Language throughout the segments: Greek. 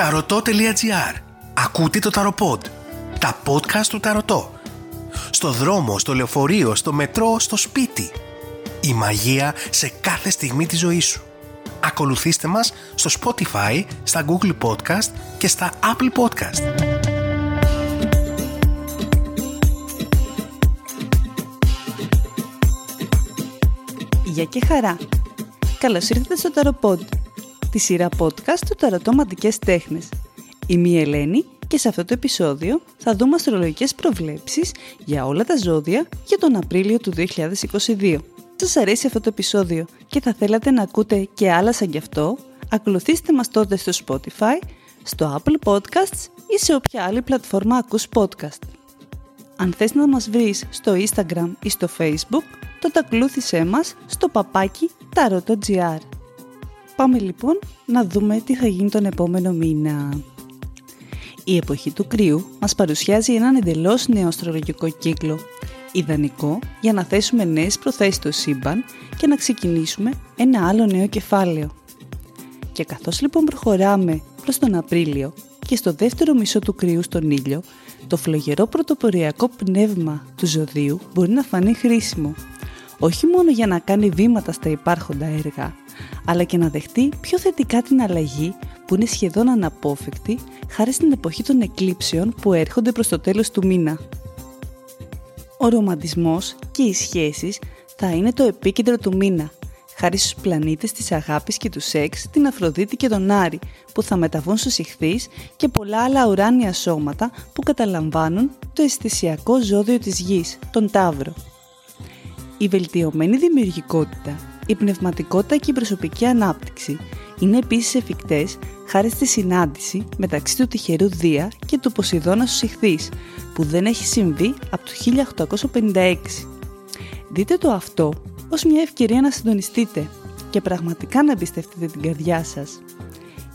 Taroto.gr. Ακούτε το Ταρόποντ. Τα podcast του Ταρωτό. Στο δρόμο, στο λεωφορείο, στο μετρό, στο σπίτι. Η μαγεία σε κάθε στιγμή της ζωής σου. Ακολουθήστε μας στο Spotify, στα Google Podcast και στα Apple Podcast. Γεια και χαρά! Καλώς ήρθατε στο Ταρόποντ, τη σειρά podcast του Ταρωτό Μαντικές Τέχνες. Είμαι η Ελένη και σε αυτό το επεισόδιο θα δούμε αστρολογικές προβλέψεις για όλα τα ζώδια για τον Απρίλιο του 2022. Σας αρέσει αυτό το επεισόδιο και θα θέλατε να ακούτε και άλλα σαν γι' αυτό, ακολουθήστε μας τότε στο Spotify, στο Apple Podcasts ή σε όποια άλλη πλατφόρμα ακούς podcast. Αν θες να μας βρεις στο Instagram ή στο Facebook, τότε ακολούθησέ μας στο παπάκι Taroto.gr. Πάμε λοιπόν να δούμε τι θα γίνει τον επόμενο μήνα. Η εποχή του Κρίου μας παρουσιάζει έναν εντελώς νέο αστρολογικό κύκλο, ιδανικό για να θέσουμε νέες προθέσεις στο σύμπαν και να ξεκινήσουμε ένα άλλο νέο κεφάλαιο. Και καθώς λοιπόν προχωράμε προς τον Απρίλιο και στο δεύτερο μισό του Κρίου στον Ήλιο, το φλογερό πρωτοποριακό πνεύμα του ζωδίου μπορεί να φανεί χρήσιμο, όχι μόνο για να κάνει βήματα στα υπάρχοντα έργα, αλλά και να δεχτεί πιο θετικά την αλλαγή που είναι σχεδόν αναπόφευκτη χάρη στην εποχή των εκλήψεων που έρχονται προς το τέλος του μήνα. Ο ρομαντισμός και οι σχέσεις θα είναι το επίκεντρο του μήνα, χάρη στους πλανήτες της αγάπης και του σεξ, την Αφροδίτη και τον Άρη, που θα μεταβούν στους Ιχθύς και πολλά άλλα ουράνια σώματα που καταλαμβάνουν το αισθησιακό ζώδιο της γης, τον Ταύρο. Η βελτιωμένη δημιουργικότητα, η πνευματικότητα και η προσωπική ανάπτυξη είναι επίσης εφικτές χάρη στη συνάντηση μεταξύ του τυχερού Δία και του Ποσειδώνα στους Ιχθύς, που δεν έχει συμβεί από το 1856. Δείτε το αυτό ως μια ευκαιρία να συντονιστείτε και πραγματικά να εμπιστευτείτε την καρδιά σας.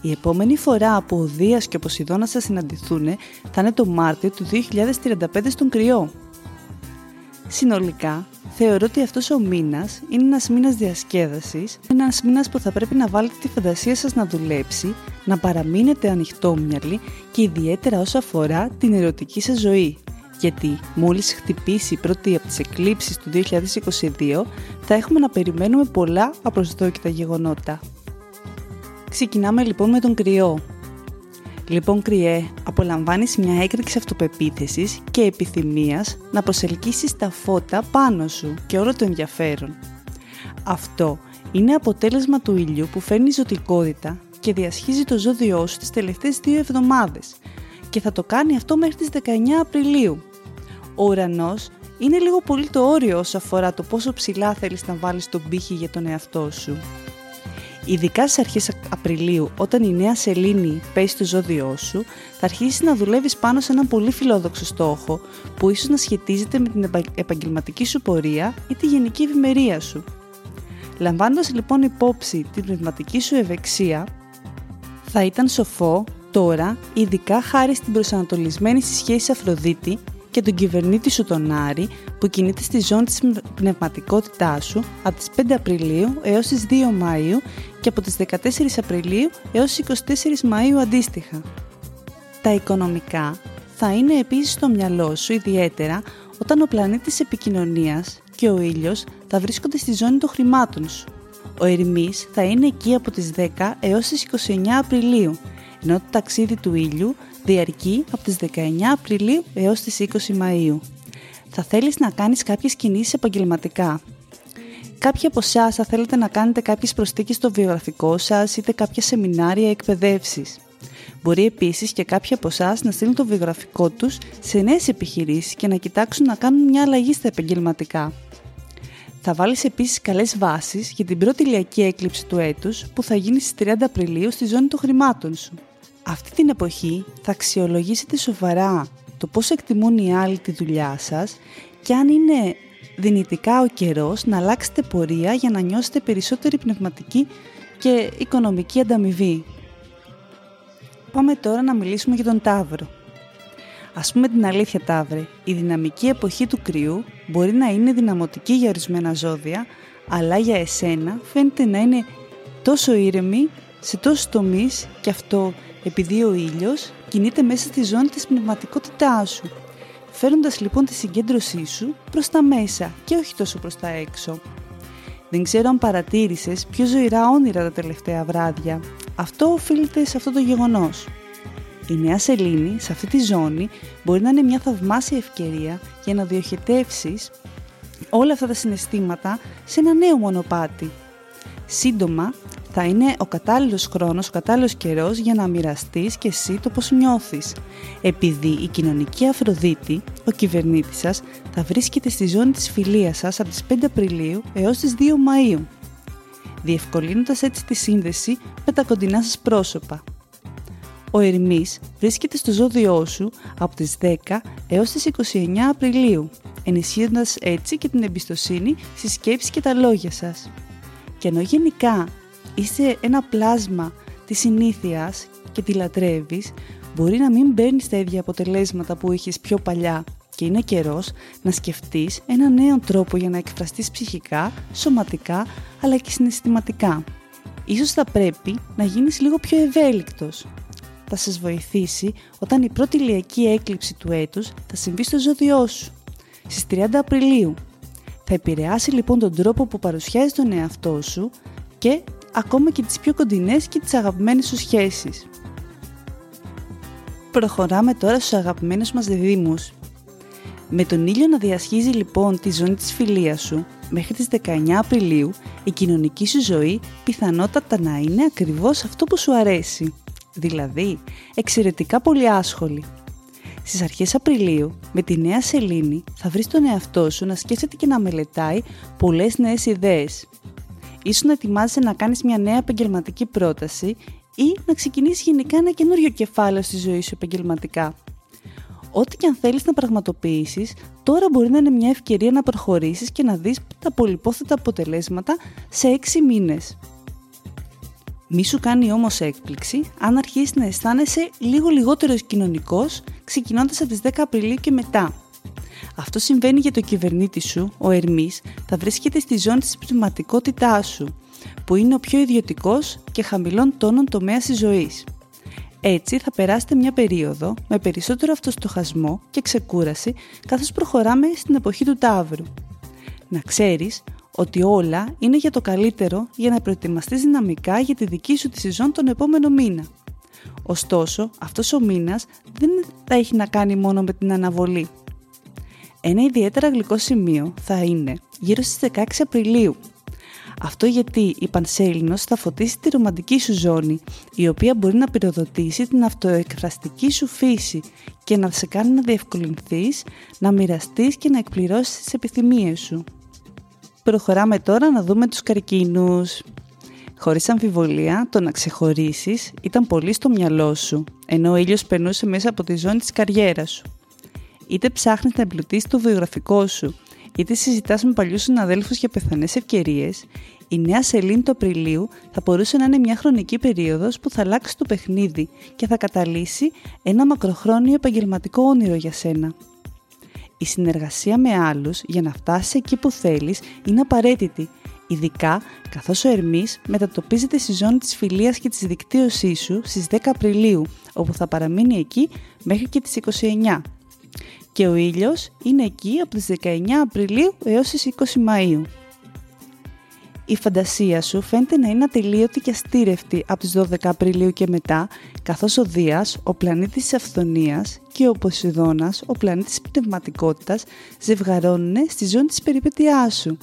Η επόμενη φορά που ο Δίας και ο Ποσειδώνας θα συναντηθούν θα είναι το Μάρτιο του 2035 στον Κριό. Συνολικά, θεωρώ ότι αυτός ο μήνας είναι ένας μήνας διασκέδασης, ένας μήνας που θα πρέπει να βάλετε τη φαντασία σας να δουλέψει, να παραμείνετε ανοιχτόμυαλοι και ιδιαίτερα όσο αφορά την ερωτική σας ζωή. Γιατί μόλις χτυπήσει η πρώτη από τις εκλήψεις του 2022 θα έχουμε να περιμένουμε πολλά απροσδόκητα γεγονότα. Ξεκινάμε λοιπόν με τον Κριό. Λοιπόν Κριέ, απολαμβάνεις μια έκρηξη αυτοπεποίθησης και επιθυμίας να προσελκύσεις τα φώτα πάνω σου και όλο το ενδιαφέρον. Αυτό είναι αποτέλεσμα του ήλιου που φέρνει ζωτικότητα και διασχίζει το ζώδιό σου τις τελευταίες 2 εβδομάδες και θα το κάνει αυτό μέχρι τις 19 Απριλίου. Ο ουρανός είναι λίγο πολύ το όριο όσο αφορά το πόσο ψηλά θέλεις να βάλεις τον πύχη για τον εαυτό σου. Ειδικά στις αρχές Απριλίου, όταν η νέα σελήνη πέσει στο ζώδιό σου, θα αρχίσεις να δουλεύεις πάνω σε έναν πολύ φιλόδοξο στόχο, που ίσως να σχετίζεται με την επαγγελματική σου πορεία ή τη γενική ευημερία σου. Λαμβάνοντας λοιπόν υπόψη την πνευματική σου ευεξία, θα ήταν σοφό τώρα, ειδικά χάρη στην προσανατολισμένη στη σχέση Αφροδίτη και τον κυβερνήτη σου τον Άρη, που κινείται στη ζώνη της πνευματικότητάς σου από τις 5 Απριλίου έως τις 2 Μαΐου και από τις 14 Απριλίου έως τις 24 Μαΐου αντίστοιχα. Τα οικονομικά θα είναι επίσης στο μυαλό σου ιδιαίτερα όταν ο πλανήτης επικοινωνίας και ο ήλιος θα βρίσκονται στη ζώνη των χρημάτων σου. Ο Ερμής θα είναι εκεί από τις 10 έως τις 29 Απριλίου, ενώ το ταξίδι του ήλιου διαρκεί από τις 19 Απριλίου έως τις 20 Μαΐου. Θα θέλεις να κάνεις κάποιες κινήσεις επαγγελματικά. Κάποιοι από εσάς θα θέλετε να κάνετε κάποιες προσθήκες στο βιογραφικό σας, είτε κάποια σεμινάρια εκπαιδεύσεις. Μπορεί επίσης και κάποιοι από εσάς να στείλουν το βιογραφικό τους σε νέες επιχειρήσεις και να κοιτάξουν να κάνουν μια αλλαγή στα επαγγελματικά. Θα βάλεις επίσης καλές βάσεις για την πρώτη ηλιακή έκλειψη του έτους που θα γίνει στις 30 Απριλίου στη ζώνη των χρημάτων σου. Αυτή την εποχή θα αξιολογήσετε σοβαρά το πώς εκτιμούν οι άλλοι τη δουλειά σας και αν είναι δυνητικά ο καιρός να αλλάξετε πορεία για να νιώσετε περισσότερη πνευματική και οικονομική ανταμοιβή. Πάμε τώρα να μιλήσουμε για τον Ταύρο. Ας πούμε την αλήθεια Ταύρε, η δυναμική εποχή του Κριού μπορεί να είναι δυναμωτική για ορισμένα ζώδια, αλλά για εσένα φαίνεται να είναι τόσο ήρεμη σε τόσους τομείς, και αυτό επειδή ο ήλιος κινείται μέσα στη ζώνη της πνευματικότητάς σου, φέρνοντας λοιπόν τη συγκέντρωσή σου προς τα μέσα και όχι τόσο προς τα έξω. Δεν ξέρω αν παρατήρησες πιο ζωηρά όνειρα τα τελευταία βράδια. Αυτό οφείλεται σε αυτό το γεγονός. Η νέα σελήνη σε αυτή τη ζώνη μπορεί να είναι μια θαυμάσια ευκαιρία για να διοχετεύσεις όλα αυτά τα συναισθήματα σε ένα νέο μονοπάτι. Σύντομα θα είναι ο κατάλληλος χρόνος, ο κατάλληλος καιρός για να μοιραστείς και εσύ το πώς νιώθεις, επειδή η κοινωνική Αφροδίτη, ο κυβερνήτης σας, θα βρίσκεται στη ζώνη της φιλίας σας από τις 5 Απριλίου έως τις 2 Μαΐου, διευκολύνοντας έτσι τη σύνδεση με τα κοντινά σας πρόσωπα. Ο Ερμής βρίσκεται στο ζώδιό σου από τις 10 έως τις 29 Απριλίου, ενισχύοντας έτσι και την εμπιστοσύνη στη σκέψη και τα λόγια σας. Και ενώ γενικά είσαι ένα πλάσμα της συνήθειας και τη λατρεύεις, μπορεί να μην παίρνεις τα ίδια αποτελέσματα που είχες πιο παλιά και είναι καιρός να σκεφτείς έναν νέο τρόπο για να εκφραστείς ψυχικά, σωματικά αλλά και συναισθηματικά. Ίσως θα πρέπει να γίνεις λίγο πιο ευέλικτος. Θα σας βοηθήσει όταν η πρώτη ηλιακή έκλειψη του έτους θα συμβεί στο ζώδιό σου, στις 30 Απριλίου. Θα επηρεάσει λοιπόν τον τρόπο που παρουσιάζεις τον εαυτό σου και ακόμα και τις πιο κοντινές και τις αγαπημένες σου σχέσεις. Προχωράμε τώρα στους αγαπημένους μας διδύμους. Με τον ήλιο να διασχίζει λοιπόν τη ζώνη της φιλίας σου μέχρι τις 19 Απριλίου, η κοινωνική σου ζωή πιθανότατα να είναι ακριβώς αυτό που σου αρέσει, δηλαδή εξαιρετικά πολύ άσχολη. Στις αρχές Απριλίου, με τη νέα σελήνη, θα βρεις τον εαυτό σου να σκέφτεται και να μελετάει πολλές νέες ιδέες. Ίσως να ετοιμάζεσαι να κάνεις μια νέα επαγγελματική πρόταση ή να ξεκινήσεις γενικά ένα καινούριο κεφάλαιο στη ζωή σου επαγγελματικά. Ό,τι και αν θέλεις να πραγματοποιήσεις, τώρα μπορεί να είναι μια ευκαιρία να προχωρήσεις και να δεις τα πολυπόθετα αποτελέσματα σε 6 μήνες. Μη σου κάνει όμως έκπληξη αν αρχίσεις να αισθάνεσαι λίγο λιγότερο κοινωνικός, ξεκινώντας από τις 10 Απριλίου και μετά. Αυτό συμβαίνει για το κυβερνήτη σου, ο Ερμής, θα βρίσκεται στη ζώνη της πνευματικότητάς σου, που είναι ο πιο ιδιωτικός και χαμηλών τόνων τομέας της ζωής. Έτσι θα περάσετε μια περίοδο με περισσότερο αυτοστοχασμό και ξεκούραση, καθώς προχωράμε στην εποχή του Ταύρου. Να ξέρεις ότι όλα είναι για το καλύτερο για να προετοιμαστείς δυναμικά για τη δική σου τη σεζόν τον επόμενο μήνα. Ωστόσο, αυτός ο μήνας δεν θα έχει να κάνει μόνο με την αναβολή. Ένα ιδιαίτερα γλυκό σημείο θα είναι γύρω στις 16 Απριλίου. Αυτό γιατί η Πανσέλινος θα φωτίσει τη ρομαντική σου ζώνη, η οποία μπορεί να πυροδοτήσει την αυτοεκφραστική σου φύση και να σε κάνει να διευκολυνθείς, να μοιραστείς και να εκπληρώσεις τις επιθυμίες σου. Προχωράμε τώρα να δούμε τους καρκίνους. Χωρίς αμφιβολία, το να ξεχωρίσεις ήταν πολύ στο μυαλό σου, ενώ ο ήλιος περνούσε μέσα από τη ζώνη της καριέρας σου. Είτε ψάχνεις να εμπλουτίσεις το βιογραφικό σου, είτε συζητάς με παλιούς συναδέλφους για πεθανές ευκαιρίες, η νέα σελήνη του Απριλίου θα μπορούσε να είναι μια χρονική περίοδος που θα αλλάξει το παιχνίδι και θα καταλύσει ένα μακροχρόνιο επαγγελματικό όνειρο για σένα. Η συνεργασία με άλλους για να φτάσεις εκεί που θέλεις είναι απαραίτητη, ειδικά καθώς ο Ερμής μετατοπίζεται στη ζώνη της φιλίας και της δικτύωσής σου στις 10 Απριλίου, όπου θα παραμείνει εκεί μέχρι και τις 29. Και ο ήλιος είναι εκεί από τις 19 Απριλίου έως τις 20 Μαΐου. Η φαντασία σου φαίνεται να είναι ατελείωτη και αστήρευτη από τις 12 Απριλίου και μετά, καθώς ο Δίας, ο πλανήτης της αυθονίας, και ο Ποσειδώνας, ο πλανήτης της πνευματικότητας, ζευγαρώνουν στη ζώνη της περιπέτειάς σου,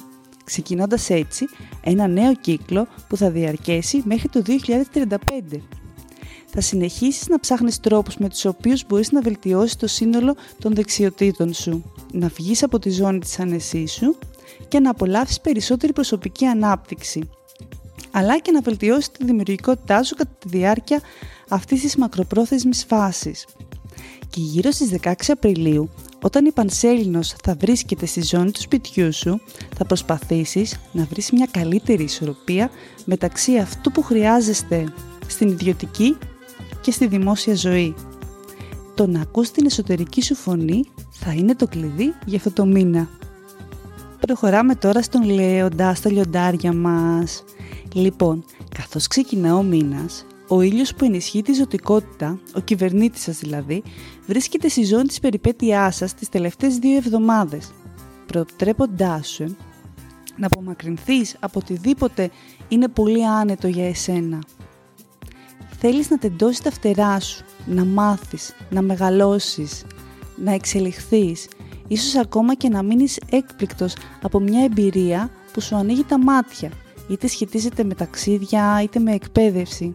ξεκινώντας έτσι ένα νέο κύκλο που θα διαρκέσει μέχρι το 2035. Θα συνεχίσεις να ψάχνεις τρόπους με τους οποίους μπορείς να βελτιώσεις το σύνολο των δεξιοτήτων σου, να βγεις από τη ζώνη της άνεσής σου και να απολαύσεις περισσότερη προσωπική ανάπτυξη, αλλά και να βελτιώσεις τη δημιουργικότητά σου κατά τη διάρκεια αυτής της μακροπρόθεσμης φάσης. Και γύρω στις 16 Απριλίου, όταν η Πανσέλινος θα βρίσκεται στη ζώνη του σπιτιού σου, θα προσπαθήσεις να βρεις μια καλύτερη ισορροπία μεταξύ αυτού που χρειάζεστε στην ιδιωτική και στη δημόσια ζωή. Το να ακούς την εσωτερική σου φωνή θα είναι το κλειδί για αυτό το μήνα. Προχωράμε τώρα στον Λέοντα, στα λιοντάρια μας. Λοιπόν, Καθώς ξεκινά ο μήνας, ο ήλιος που ενισχύει τη ζωτικότητα, ο κυβερνήτης σας δηλαδή, βρίσκεται στη ζώνη της περιπέτειάς σας τις τελευταίες 2 εβδομάδες, προτρέποντάς σου να απομακρυνθείς από οτιδήποτε είναι πολύ άνετο για εσένα. Θέλεις να τεντώσεις τα φτερά σου, να μάθεις, να μεγαλώσεις, να εξελιχθείς, ίσως ακόμα και να μείνεις έκπληκτος από μια εμπειρία που σου ανοίγει τα μάτια, είτε σχετίζεται με ταξίδια, είτε με εκπαίδευση.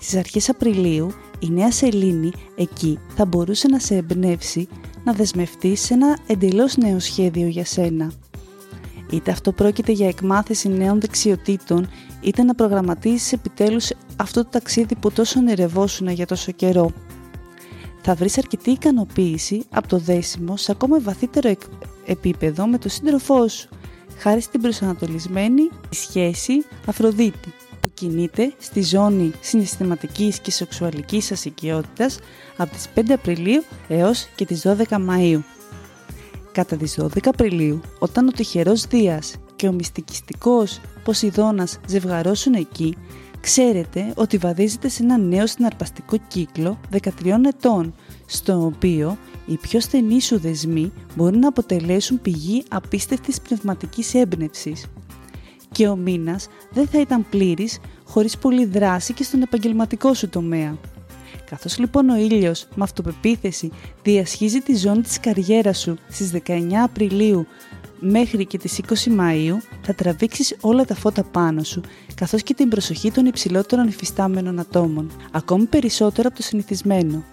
Στις αρχές Απριλίου, η νέα σελήνη εκεί θα μπορούσε να σε εμπνεύσει να δεσμευτείς σε ένα εντελώς νέο σχέδιο για σένα. Είτε αυτό πρόκειται για εκμάθηση νέων δεξιοτήτων, είτε να προγραμματίσεις επιτέλους αυτό το ταξίδι που τόσο ονειρευόσουν για τόσο καιρό. Θα βρεις αρκετή ικανοποίηση από το δέσιμο σε ακόμα βαθύτερο επίπεδο με τον σύντροφό σου, χάρη στην προσανατολισμένη σχέση Αφροδίτη, που κινείται στη ζώνη συναισθηματικής και σεξουαλικής σας οικειότητας από τις 5 Απριλίου έως και τις 12 Μαΐου. Κατά τις 12 Απριλίου, όταν ο τυχερός Δίας και ο μυστικιστικός Ποσειδώνας ζευγαρώσουν εκεί, ξέρετε ότι βαδίζετε σε ένα νέο συναρπαστικό κύκλο 13 ετών, στο οποίο οι πιο στενοί σου δεσμοί μπορούν να αποτελέσουν πηγή απίστευτης πνευματικής έμπνευσης. Και ο μήνας δεν θα ήταν πλήρης χωρίς πολλή δράση και στον επαγγελματικό σου τομέα. Καθώς λοιπόν ο ήλιος με αυτοπεποίθηση διασχίζει τη ζώνη της καριέρας σου στις 19 Απριλίου μέχρι και τις 20 Μαΐου, θα τραβήξεις όλα τα φώτα πάνω σου, καθώς και την προσοχή των υψηλότερων υφιστάμενων ατόμων, ακόμη περισσότερο από το συνηθισμένο.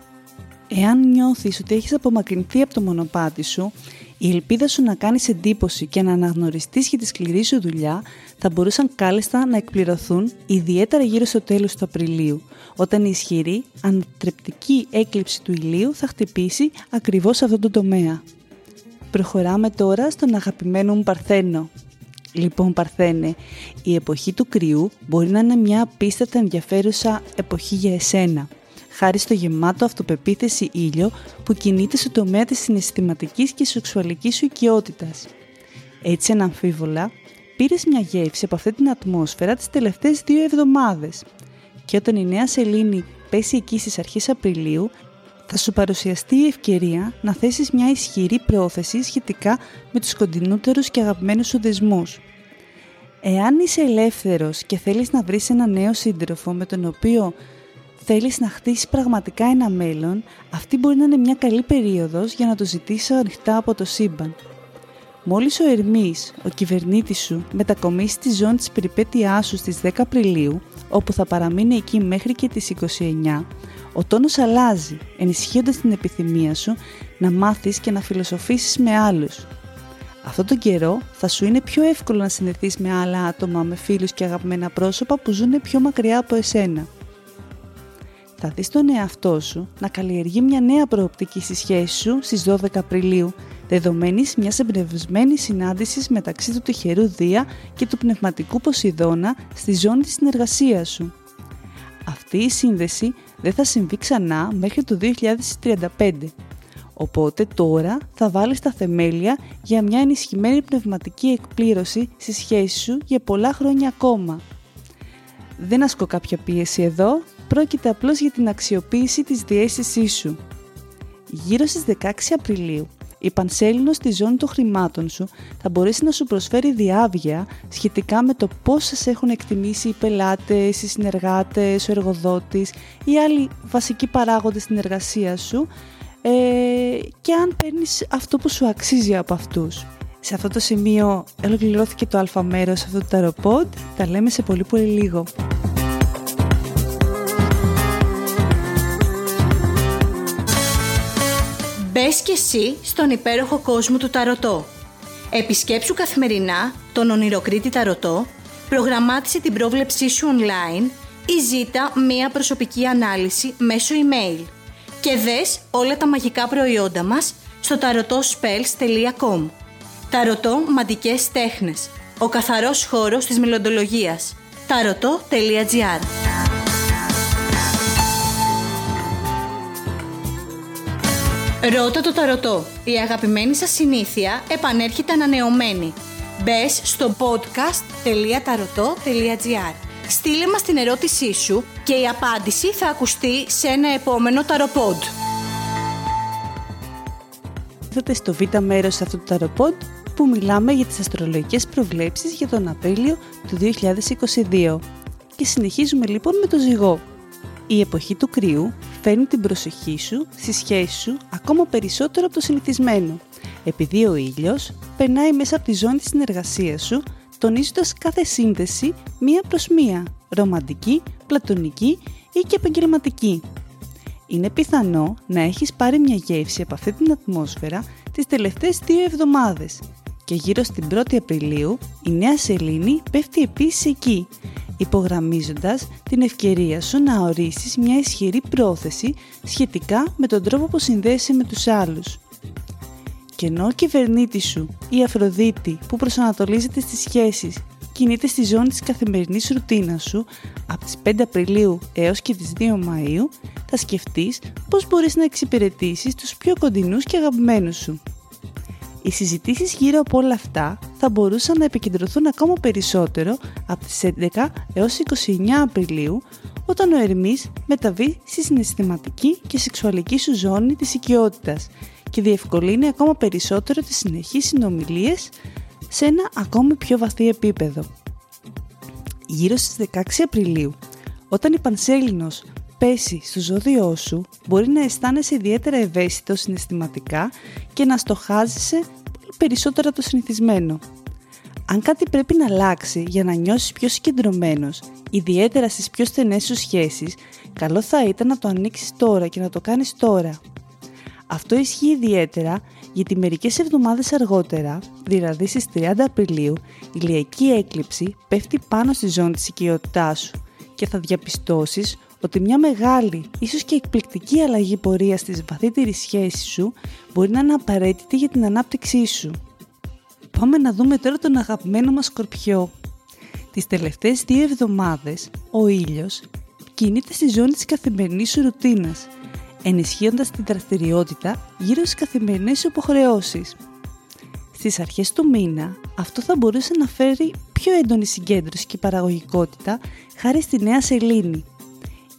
Εάν νιώθεις ότι έχεις απομακρυνθεί από το μονοπάτι σου, η ελπίδα σου να κάνεις εντύπωση και να αναγνωριστείς για τη σκληρή σου δουλειά θα μπορούσαν κάλλιστα να εκπληρωθούν ιδιαίτερα γύρω στο τέλος του Απριλίου, όταν η ισχυρή, ανατρεπτική έκλειψη του ηλίου θα χτυπήσει ακριβώς αυτόν τον τομέα. Προχωράμε τώρα στον αγαπημένο μου Παρθένο. Λοιπόν Παρθένε, η εποχή του Κριού μπορεί να είναι μια απίστευτα ενδιαφέρουσα εποχή για εσένα, χάρη στο γεμάτο αυτοπεποίθηση ήλιο που κινείται στο τομέα της συναισθηματικής και σεξουαλικής σου οικειότητας. Έτσι αναμφίβολα, πήρες μια γεύση από αυτή την ατμόσφαιρα τις τελευταίες 2 εβδομάδες και όταν η νέα σελήνη πέσει εκεί στις αρχές Απριλίου, θα σου παρουσιαστεί η ευκαιρία να θέσεις μια ισχυρή πρόθεση σχετικά με τους κοντινότερους και αγαπημένους σου δεσμούς. Εάν είσαι ελεύθερος και θέλεις να βρεις ένα νέο σύντροφο με τον οποίο θέλεις να χτίσεις πραγματικά ένα μέλλον, αυτή μπορεί να είναι μια καλή περίοδος για να το ζητήσεις ανοιχτά από το σύμπαν. Μόλις ο Ερμής, ο κυβερνήτης σου, μετακομίσει τη ζώνη της περιπέτειάς σου στις 10 Απριλίου, όπου θα παραμείνει εκεί μέχρι και τις 29, ο τόνος αλλάζει, ενισχύοντας την επιθυμία σου να μάθεις και να φιλοσοφήσεις με άλλους. Αυτόν τον καιρό θα σου είναι πιο εύκολο να συνδεθείς με άλλα άτομα, με φίλους και αγαπημένα πρόσωπα που ζουν πιο μακριά από εσένα. Θα δεις τον εαυτό σου να καλλιεργεί μια νέα προοπτική στη σχέση σου στις 12 Απριλίου, δεδομένης μιας εμπνευσμένης συνάντησης μεταξύ του τυχερού Δία και του πνευματικού Ποσειδώνα στη ζώνη της συνεργασίας σου. Αυτή η σύνδεση δεν θα συμβεί ξανά μέχρι το 2035, οπότε τώρα θα βάλεις τα θεμέλια για μια ενισχυμένη πνευματική εκπλήρωση στη σχέση σου για πολλά χρόνια ακόμα. Δεν ασκώ κάποια πίεση εδώ, πρόκειται απλώς για την αξιοποίηση της διαίσθησής σου. Γύρω στις 16 Απριλίου, η πανσέλινος στη ζώνη των χρημάτων σου θα μπορέσει να σου προσφέρει διάβγεια σχετικά με το πώς σας έχουν εκτιμήσει οι πελάτες, οι συνεργάτες, ο εργοδότης ή άλλοι βασικοί παράγοντες στην εργασία σου και αν παίρνεις αυτό που σου αξίζει από αυτούς. Σε αυτό το σημείο ολοκληρώθηκε το αλφα μέρος αυτού του Ταρόποντ. Τα λέμε σε πολύ πολύ λίγο. Μπες και εσύ στον υπέροχο κόσμο του Ταρωτό. Επισκέψου καθημερινά τον ονειροκρίτη Ταρωτό, προγραμμάτισε την πρόβλεψή σου online ή ζήτα μία προσωπική ανάλυση μέσω email και δες όλα τα μαγικά προϊόντα μας στο tarotospells.com. Ταρωτό μαντικές τέχνες, ο καθαρός χώρος της μελλοντολογίας. Taroto.gr. Ρώτα το Ταρωτό. Η αγαπημένη σας συνήθεια επανέρχεται ανανεωμένη. Μπες στο podcast.taroto.gr στείλε μας την ερώτησή σου και η απάντηση θα ακουστεί σε ένα επόμενο Ταρόποντ. Ήρθατε στο β' μέρος αυτού του Ταρόποντ που μιλάμε για τις αστρολογικές προβλέψεις για τον Απρίλιο του 2022. Και συνεχίζουμε λοιπόν με το Ζυγό. Η εποχή του Κριού φέρνει την προσοχή σου στη σχέση σου ακόμα περισσότερο από το συνηθισμένο, επειδή ο ήλιος περνάει μέσα από τη ζώνη της συνεργασίας σου, τονίζοντας κάθε σύνδεση μία προς μία, ρομαντική, πλατωνική ή και επαγγελματική. Είναι πιθανό να έχεις πάρει μια γεύση από αυτή την ατμόσφαιρα τις τελευταίες 2 εβδομάδες και γύρω στην 1η Απριλίου η νέα σελήνη πέφτει επίσης εκεί, υπογραμμίζοντας την ευκαιρία σου να ορίσεις μια ισχυρή πρόθεση σχετικά με τον τρόπο που συνδέεσαι με τους άλλους. Και ενώ ο κυβερνήτης σου, η Αφροδίτη που προσανατολίζεται στις σχέσεις, κινείται στη ζώνη της καθημερινής ρουτίνας σου από τις 5 Απριλίου έως και τις 2 Μαΐου, θα σκεφτείς πώς μπορείς να εξυπηρετήσεις τους πιο κοντινούς και αγαπημένους σου. Οι συζητήσεις γύρω από όλα αυτά θα μπορούσαν να επικεντρωθούν ακόμα περισσότερο από τις 11 έως 29 Απριλίου, όταν ο Ερμής μεταβεί στη συναισθηματική και σεξουαλική σου ζώνη της οικειότητας και διευκολύνει ακόμα περισσότερο τις συνεχείς συνομιλίες σε ένα ακόμη πιο βαθύ επίπεδο. Γύρω στις 16 Απριλίου, όταν η Πανσέλινος πέσει στο ζώδιό σου, μπορεί να αισθάνεσαι ιδιαίτερα ευαίσθητο συναισθηματικά και να στοχάζεσαι πολύ περισσότερο από το συνηθισμένο. Αν κάτι πρέπει να αλλάξει για να νιώσεις πιο συγκεντρωμένος, ιδιαίτερα στις πιο στενές σου σχέσεις, καλό θα ήταν να το ανοίξεις τώρα και να το κάνεις τώρα. Αυτό ισχύει ιδιαίτερα γιατί μερικές εβδομάδες αργότερα, δηλαδή στις 30 Απριλίου, η ηλιακή έκλειψη πέφτει πάνω στη ζώνη της οικειότητάς σου και θα διαπιστώσεις ότι μια μεγάλη, ίσως και εκπληκτική αλλαγή πορείας στη βαθύτερη σχέση σου μπορεί να είναι απαραίτητη για την ανάπτυξή σου. Πάμε να δούμε τώρα τον αγαπημένο μας Σκορπιό. Τις τελευταίες 2 εβδομάδες, ο ήλιος κινείται στη ζώνη της καθημερινής σου ρουτίνας, ενισχύοντας την δραστηριότητα γύρω στις καθημερινές σου υποχρεώσεις. Στις αρχές του μήνα, αυτό θα μπορούσε να φέρει πιο έντονη συγκέντρωση και παραγωγικότητα χάρη στη νέα σελήνη.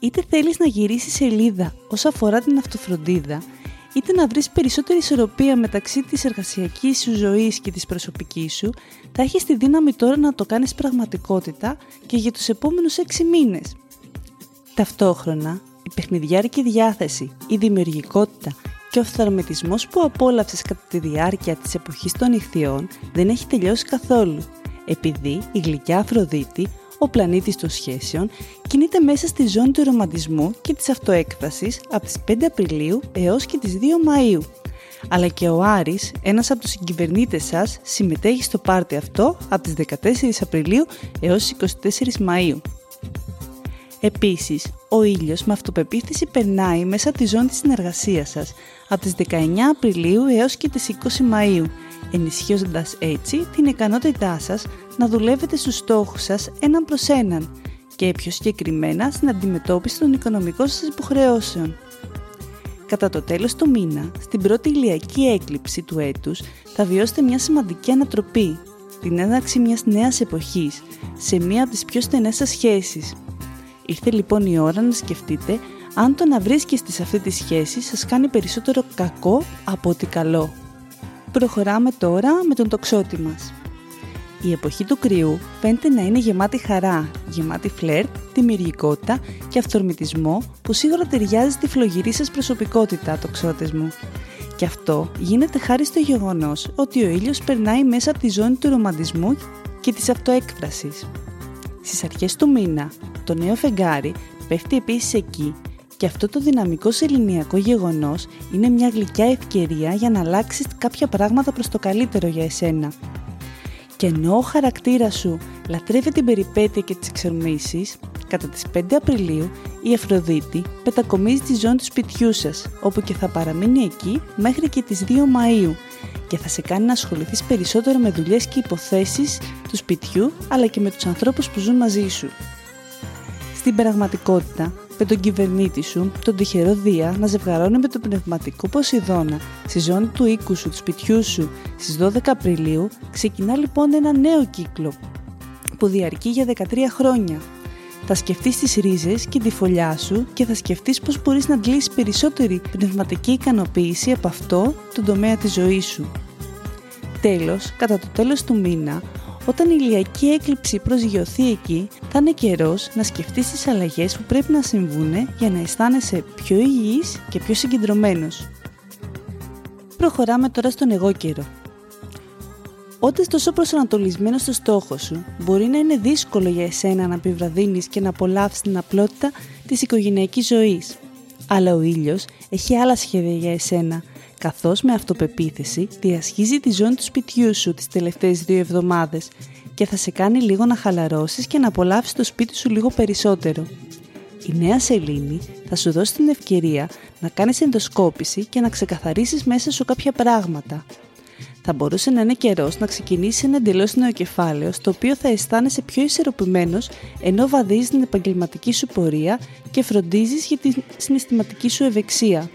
Είτε θέλεις να γυρίσεις σελίδα όσον αφορά την αυτοφροντίδα, είτε να βρεις περισσότερη ισορροπία μεταξύ της εργασιακής σου ζωής και της προσωπικής σου, θα έχεις τη δύναμη τώρα να το κάνεις πραγματικότητα και για τους επόμενους 6 μήνες. Ταυτόχρονα, η παιχνιδιάρικη διάθεση, η δημιουργικότητα και ο φθαρμητισμός που απόλαυσες κατά τη διάρκεια της εποχής των Ιχθυών δεν έχει τελειώσει καθόλου, επειδή η γλυκιά Αφροδίτη, ο πλανήτης των σχέσεων, κινείται μέσα στη ζώνη του ρομαντισμού και της αυτοέκφρασης από τις 5 Απριλίου έως και τις 2 Μαΐου. Αλλά και ο Άρης, ένας από τους συγκυβερνήτες σας, συμμετέχει στο πάρτι αυτό από τις 14 Απριλίου έως 24 Μαΐου. Επίσης, ο ήλιος με αυτοπεποίθηση περνάει μέσα από τη ζώνη της συνεργασίας σας από τις 19 Απριλίου έως και τις 20 Μαΐου, ενισχύοντας έτσι την ικανότητά σας να δουλεύετε στους στόχους σας έναν προς έναν και πιο συγκεκριμένα στην αντιμετώπιση των οικονομικών σας υποχρεώσεων. Κατά το τέλος του μήνα, στην πρώτη ηλιακή έκλειψη του έτους, θα βιώσετε μια σημαντική ανατροπή, την έναρξη μιας νέας εποχής σε μία από τις πιο στενές σας σχέσεις. Ήρθε λοιπόν η ώρα να σκεφτείτε αν το να βρίσκεστε σε αυτή τη σχέση σας κάνει περισσότερο κακό από ότι καλό. Προχωράμε τώρα με τον Τοξότη μας. Η εποχή του Κριού φαίνεται να είναι γεμάτη χαρά, γεμάτη φλερτ, δημιουργικότητα και αυθορμητισμό που σίγουρα ταιριάζει στη φλογυρή σας προσωπικότητα, Τοξότες μου. Και αυτό γίνεται χάρη στο γεγονός ότι ο ήλιος περνάει μέσα από τη ζώνη του ρομαντισμού και της αυτοέκφρασης. Στις αρχές του μήνα, το νέο φεγγάρι πέφτει επίσης εκεί και αυτό το δυναμικό σεληνιακό γεγονός είναι μια γλυκιά ευκαιρία για να αλλάξεις κάποια πράγματα προς το καλύτερο για εσένα. Και ενώ ο χαρακτήρας σου λατρεύει την περιπέτεια και τις εξορμήσεις, κατά τις 5 Απριλίου η Αφροδίτη μετακομίζει τη ζώνη του σπιτιού σας, όπου και θα παραμείνει εκεί μέχρι και τις 2 Μαΐου και θα σε κάνει να ασχοληθείς περισσότερο με δουλειές και υποθέσεις του σπιτιού αλλά και με τους ανθρώπους που ζουν μαζί σου. Στην πραγματικότητα, με τον κυβερνήτη σου, τον τυχερό Δία, να ζευγαρώνει με τον πνευματικό Ποσειδώνα στη ζώνη του οίκου σου, του σπιτιού σου, στις 12 Απριλίου, ξεκινά λοιπόν ένα νέο κύκλο που διαρκεί για 13 χρόνια. Θα σκεφτείς τις ρίζες και τη φωλιά σου και θα σκεφτείς πώς μπορείς να αντλήσεις περισσότερη πνευματική ικανοποίηση από αυτό τον τομέα της ζωής σου. Τέλος, κατά το τέλος του μήνα, όταν η ηλιακή έκλειψη προσγειωθεί εκεί, θα είναι καιρός να σκεφτείς τις αλλαγές που πρέπει να συμβούνε για να αισθάνεσαι πιο υγιής και πιο συγκεντρωμένος. Προχωράμε τώρα στον Αιγόκερο. Όντας τόσο προσανατολισμένος στο στόχο σου, μπορεί να είναι δύσκολο για εσένα να επιβραδύνεις και να απολαύσεις την απλότητα της οικογενειακής ζωής. Αλλά ο ήλιος έχει άλλα σχέδια για εσένα, καθώς με αυτοπεποίθηση διασχίζει τη ζώνη του σπιτιού σου τις τελευταίες 2 εβδομάδες και θα σε κάνει λίγο να χαλαρώσεις και να απολαύσεις το σπίτι σου λίγο περισσότερο. Η νέα σελήνη θα σου δώσει την ευκαιρία να κάνεις ενδοσκόπηση και να ξεκαθαρίσεις μέσα σου κάποια πράγματα. Θα μπορούσε να είναι καιρός να ξεκινήσεις ένα εντελώς νέο κεφάλαιο, στο οποίο θα αισθάνεσαι πιο ισορροπημένος, ενώ βαδίζεις την επαγγελματική σου πορεία και φροντίζεις για την συναισθηματική σου ευεξία.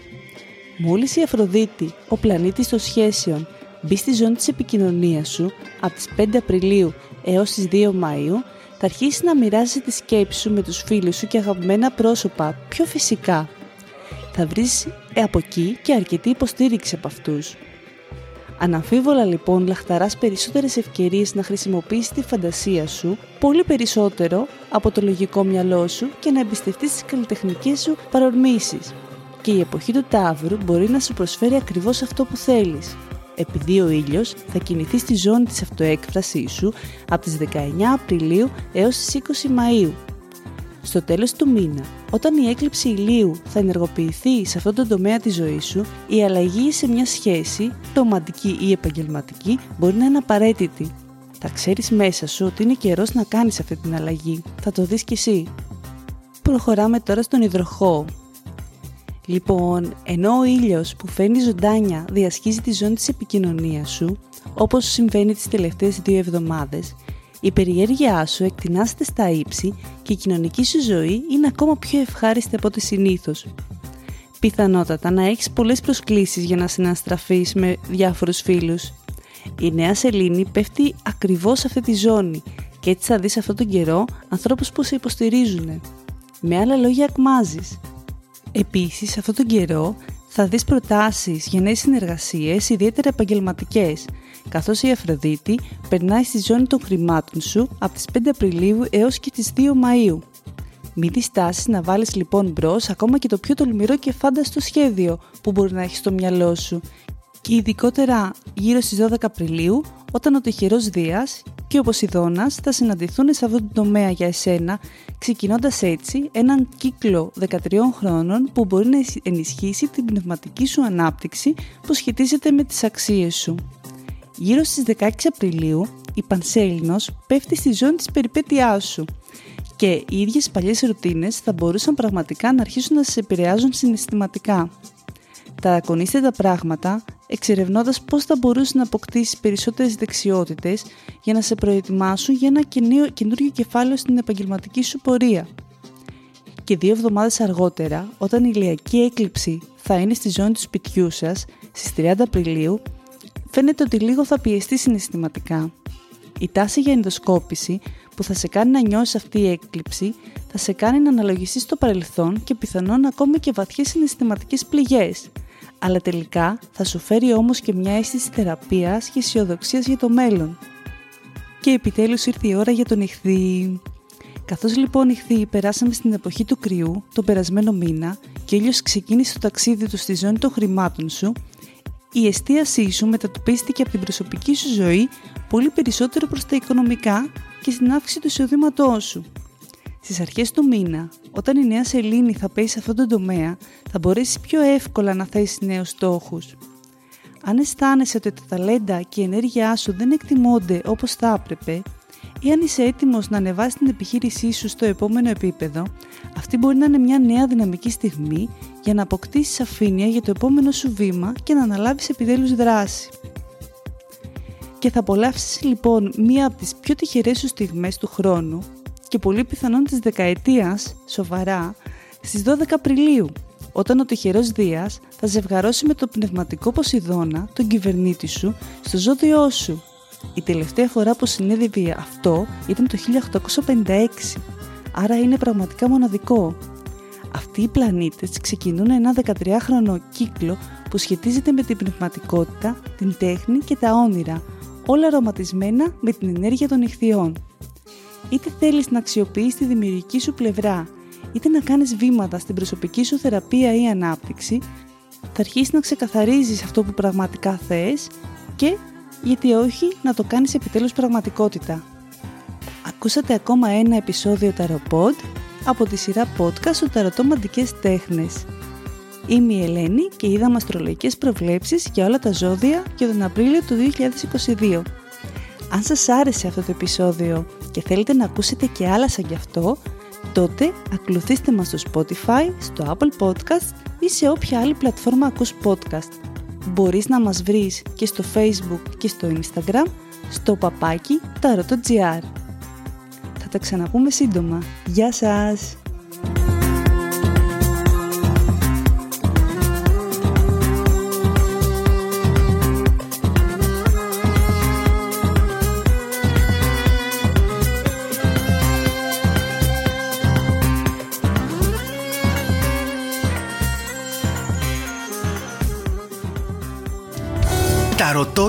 Μόλις η Αφροδίτη, ο πλανήτης των σχέσεων, μπει στη ζώνη της επικοινωνίας σου, από τις 5 Απριλίου έως τις 2 Μαΐου, θα αρχίσεις να μοιράζεσαι τη σκέψη σου με τους φίλους σου και αγαπημένα πρόσωπα πιο φυσικά. Θα βρεις από εκεί και αρκετή υποστήριξη από αυτούς. Αναμφίβολα λοιπόν λαχταράς περισσότερες ευκαιρίες να χρησιμοποιήσεις τη φαντασία σου πολύ περισσότερο από το λογικό μυαλό σου και να εμπιστευτείς τις καλλιτεχνικές σου παρορμήσεις. Και η εποχή του Ταύρου μπορεί να σου προσφέρει ακριβώς αυτό που θέλεις. Επειδή ο ήλιος θα κινηθεί στη ζώνη της αυτοέκφρασής σου από τις 19 Απριλίου έως τις 20 Μαΐου. Στο τέλος του μήνα, όταν η έκλειψη ηλίου θα ενεργοποιηθεί σε αυτόν τον τομέα της ζωής σου, η αλλαγή σε μια σχέση, ρομαντική ή επαγγελματική, μπορεί να είναι απαραίτητη. Θα ξέρεις μέσα σου ότι είναι καιρός να κάνεις αυτή την αλλαγή. Θα το δεις κι εσύ. Προχωράμε τώρα στον Υδροχόο. Λοιπόν, ενώ ο ήλιος που φέρνει ζωντάνια διασχίζει τη ζώνη της επικοινωνίας σου, όπως συμβαίνει τις τελευταίες 2 εβδομάδες, η περιέργειά σου εκτινάσεται στα ύψη και η κοινωνική σου ζωή είναι ακόμα πιο ευχάριστη από ό,τι συνήθως. Πιθανότατα να έχεις πολλές προσκλήσεις για να συναστραφείς με διάφορους φίλους. Η νέα σελήνη πέφτει ακριβώς σε αυτή τη ζώνη και έτσι θα δεις αυτόν τον καιρό ανθρώπους που σε υποστηρίζουν. Με άλλα λόγια ακμάζεις. Επίσης, αυτόν τον καιρό θα δεις προτάσεις για νέες συνεργασίες, ιδιαίτερα επαγγελματικές, καθώς η Αφροδίτη περνάει στη ζώνη των χρημάτων σου από τις 5 Απριλίου έως και τις 2 Μαΐου. Μην διστάσεις να βάλεις λοιπόν μπρος ακόμα και το πιο τολμηρό και φάνταστο σχέδιο που μπορεί να έχεις στο μυαλό σου, και ειδικότερα γύρω στις 12 Απριλίου, όταν ο τυχερός Δίας και ο Ποσειδώνας θα συναντηθούν σε αυτόν τον τομέα για εσένα, ξεκινώντας έτσι έναν κύκλο 13 χρόνων που μπορεί να ενισχύσει την πνευματική σου ανάπτυξη που σχετίζεται με τις αξίες σου. Γύρω στις 16 Απριλίου, η Πανσέλινος πέφτει στη ζώνη της περιπέτειάς σου και οι ίδιες παλιές ρουτίνες θα μπορούσαν πραγματικά να αρχίσουν να σε επηρεάζουν συναισθηματικά. Ταρακονίστε τα πράγματα, εξερευνώντας πώς θα μπορούσε να αποκτήσεις περισσότερες δεξιότητες για να σε προετοιμάσουν για ένα καινούριο κεφάλαιο στην επαγγελματική σου πορεία. Και 2 εβδομάδες αργότερα, όταν η ηλιακή έκλειψη θα είναι στη ζώνη του σπιτιού σας, στις 30 Απριλίου, φαίνεται ότι λίγο θα πιεστεί συναισθηματικά. Η τάση για ενδοσκόπηση που θα σε κάνει να νιώσεις αυτή η έκλειψη θα σε κάνει να αναλογιστείς στο παρελθόν και πιθανόν ακόμη και βαθιές συναισθηματικές πληγές. Αλλά τελικά θα σου φέρει όμως και μια αίσθηση θεραπείας και αισιοδοξίας για το μέλλον. Και επιτέλους ήρθε η ώρα για τον Ιχθύ. Καθώς λοιπόν Ιχθύ περάσαμε στην εποχή του Κριού τον περασμένο μήνα και ο ήλιος ξεκίνησε το ταξίδι του στη ζώνη των χρημάτων σου, η εστίασή σου μετατοπίστηκε από την προσωπική σου ζωή πολύ περισσότερο προς τα οικονομικά και στην αύξηση του εισοδήματός σου. Στις αρχές του μήνα, όταν η νέα σελήνη θα πέσει σε αυτόν τον τομέα, θα μπορέσεις πιο εύκολα να θέσεις νέους στόχους. Αν αισθάνεσαι ότι τα ταλέντα και η ενέργειά σου δεν εκτιμώνται όπως θα έπρεπε, ή αν είσαι έτοιμος να ανεβάσεις την επιχείρησή σου στο επόμενο επίπεδο, αυτή μπορεί να είναι μια νέα δυναμική στιγμή για να αποκτήσεις αφήνεια για το επόμενο σου βήμα και να αναλάβεις επιτέλους δράση. Και θα απολαύσεις λοιπόν μία από τις πιο τυχερές σου στιγμές του χρόνου και πολύ πιθανόν της δεκαετίας, σοβαρά, στις 12 Απριλίου, όταν ο τυχερός Δίας θα ζευγαρώσει με το πνευματικό Ποσειδώνα, τον κυβερνήτη σου, στο ζώδιό σου. Η τελευταία φορά που συνέβη αυτό ήταν το 1856. άρα είναι πραγματικά μοναδικό. Αυτοί οι πλανήτες ξεκινούν ένα 13χρονο κύκλο που σχετίζεται με την πνευματικότητα, την τέχνη και τα όνειρα, όλα αρωματισμένα με την ενέργεια των Ιχθυών. Είτε θέλεις να αξιοποιείς τη δημιουργική σου πλευρά, είτε να κάνεις βήματα στην προσωπική σου θεραπεία ή ανάπτυξη, θα αρχίσεις να ξεκαθαρίζεις αυτό που πραγματικά θες και, γιατί όχι, να το κάνεις επιτέλους πραγματικότητα. Ακούσατε ακόμα ένα επεισόδιο Ταρόποντ από τη σειρά podcast του Ταρωτό Μαντικές Τέχνες. Είμαι η Ελένη και είδαμε αστρολογικές προβλέψεις για όλα τα ζώδια για τον Απρίλιο του 2022. Αν σας άρεσε αυτό το επεισόδιο και θέλετε να ακούσετε και άλλα σαν γι' αυτό, τότε ακολουθήστε μας στο Spotify, στο Apple Podcast ή σε όποια άλλη πλατφόρμα ακούς podcast. Μπορείς να μας βρεις και στο Facebook και στο Instagram στο παπάκι Taroto.gr. Θα τα ξαναπούμε σύντομα. Γεια σας!